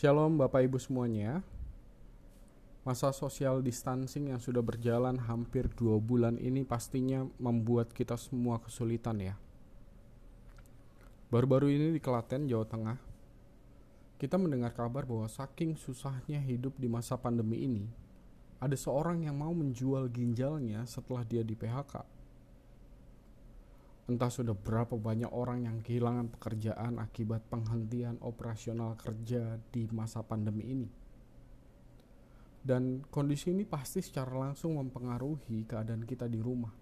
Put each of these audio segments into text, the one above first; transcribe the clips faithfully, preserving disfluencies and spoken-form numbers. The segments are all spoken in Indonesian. Shalom Bapak Ibu semuanya. Masa social distancing yang sudah berjalan hampir dua bulan ini pastinya membuat kita semua kesulitan ya. Baru-baru ini di Klaten, Jawa Tengah, kita mendengar kabar bahwa saking susahnya hidup di masa pandemi ini, ada seorang yang mau menjual ginjalnya setelah dia di P H K. Entah sudah berapa banyak orang yang kehilangan pekerjaan akibat penghentian operasional kerja di masa pandemi ini. Dan kondisi ini pasti secara langsung mempengaruhi keadaan kita di rumah,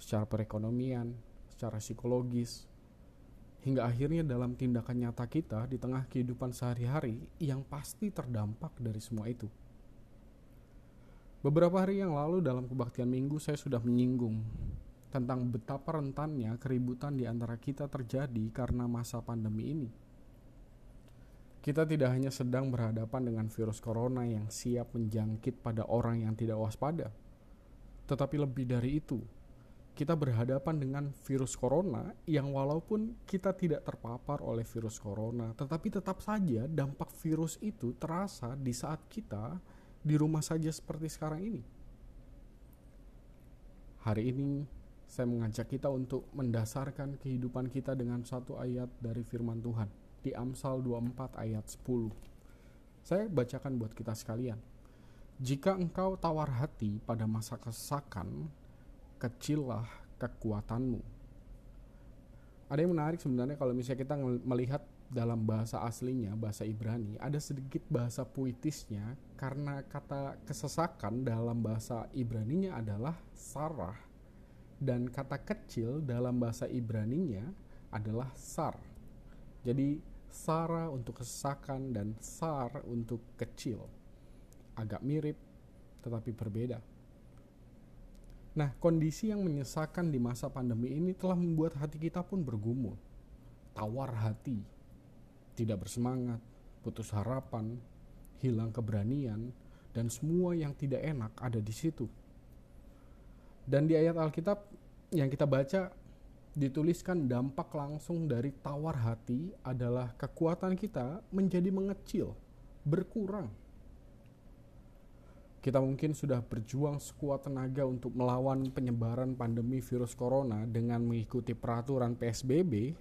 secara perekonomian, secara psikologis, hingga akhirnya dalam tindakan nyata kita di tengah kehidupan sehari-hari yang pasti terdampak dari semua itu. Beberapa hari yang lalu dalam kebaktian minggu saya sudah menyinggung tentang betapa rentannya keributan di antara kita terjadi karena masa pandemi ini. Kita tidak hanya sedang berhadapan dengan virus corona yang siap menjangkit pada orang yang tidak waspada. Tetapi lebih dari itu, kita berhadapan dengan virus corona yang walaupun kita tidak terpapar oleh virus corona, tetapi tetap saja dampak virus itu terasa di saat kita di rumah saja seperti sekarang ini. Hari ini, saya mengajak kita untuk mendasarkan kehidupan kita dengan satu ayat dari firman Tuhan. Di Amsal dua puluh empat ayat sepuluh. Saya bacakan buat kita sekalian. Jika engkau tawar hati pada masa kesesakan, kecillah kekuatanmu. Ada yang menarik sebenarnya kalau misalnya kita melihat dalam bahasa aslinya, bahasa Ibrani, ada sedikit bahasa puitisnya karena kata kesesakan dalam bahasa Ibraninya adalah sarah dan kata kecil dalam bahasa Ibraninya adalah sar. Jadi Sara untuk kesesakan dan Sar untuk kecil. Agak mirip tetapi berbeda. Nah, kondisi yang menyesakan di masa pandemi ini telah membuat hati kita pun bergumul. Tawar hati, tidak bersemangat, putus harapan, hilang keberanian, dan semua yang tidak enak ada di situ. Dan di ayat Alkitab yang kita baca dituliskan dampak langsung dari tawar hati adalah kekuatan kita menjadi mengecil, berkurang. Kita mungkin sudah berjuang sekuat tenaga untuk melawan penyebaran pandemi virus corona dengan mengikuti peraturan P S B B.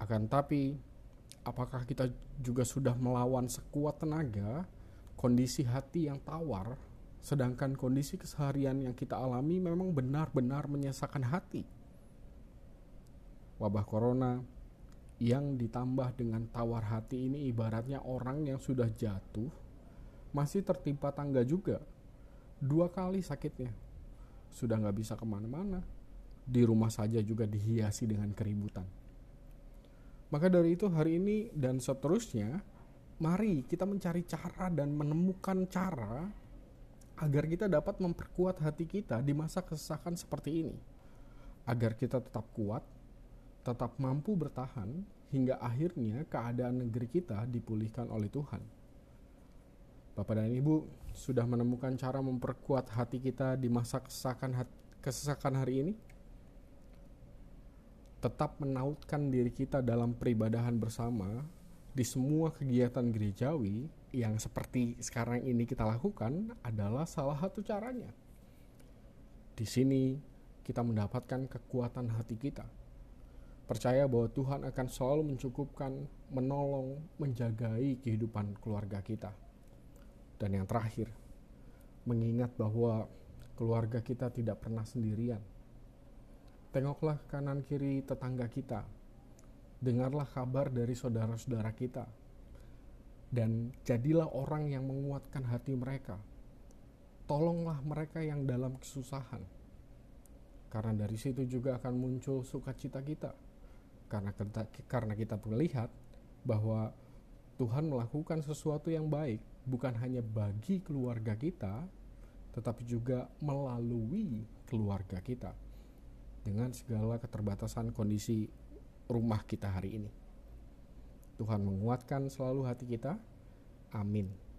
Akan tapi, apakah kita juga sudah melawan sekuat tenaga kondisi hati yang tawar, sedangkan kondisi keseharian yang kita alami memang benar-benar menyesakan hati? Wabah corona yang ditambah dengan tawar hati ini ibaratnya orang yang sudah jatuh masih tertimpa tangga juga. Dua kali sakitnya. Sudah gak bisa kemana-mana. Di rumah saja juga dihiasi dengan keributan. Maka dari itu hari ini dan seterusnya, mari kita mencari cara dan menemukan cara agar kita dapat memperkuat hati kita di masa kesesakan seperti ini. Agar kita tetap kuat, tetap mampu bertahan hingga akhirnya keadaan negeri kita dipulihkan oleh Tuhan. Bapak dan Ibu sudah menemukan cara memperkuat hati kita di masa kesesakan, hati, kesesakan hari ini? Tetap menautkan diri kita dalam peribadahan bersama di semua kegiatan gerejawi yang seperti sekarang ini kita lakukan adalah salah satu caranya. Di sini kita mendapatkan kekuatan hati kita. Percaya bahwa Tuhan akan selalu mencukupkan, menolong, menjagai kehidupan keluarga kita. Dan yang terakhir, mengingat bahwa keluarga kita tidak pernah sendirian. Tengoklah kanan kiri tetangga kita. Dengarlah kabar dari saudara-saudara kita. Dan jadilah orang yang menguatkan hati mereka. Tolonglah mereka yang dalam kesusahan. Karena dari situ juga akan muncul sukacita kita. Karena kita, karena kita melihat bahwa Tuhan melakukan sesuatu yang baik bukan hanya bagi keluarga kita, tetapi juga melalui keluarga kita dengan segala keterbatasan kondisi rumah kita hari ini. Tuhan menguatkan selalu hati kita. Amin.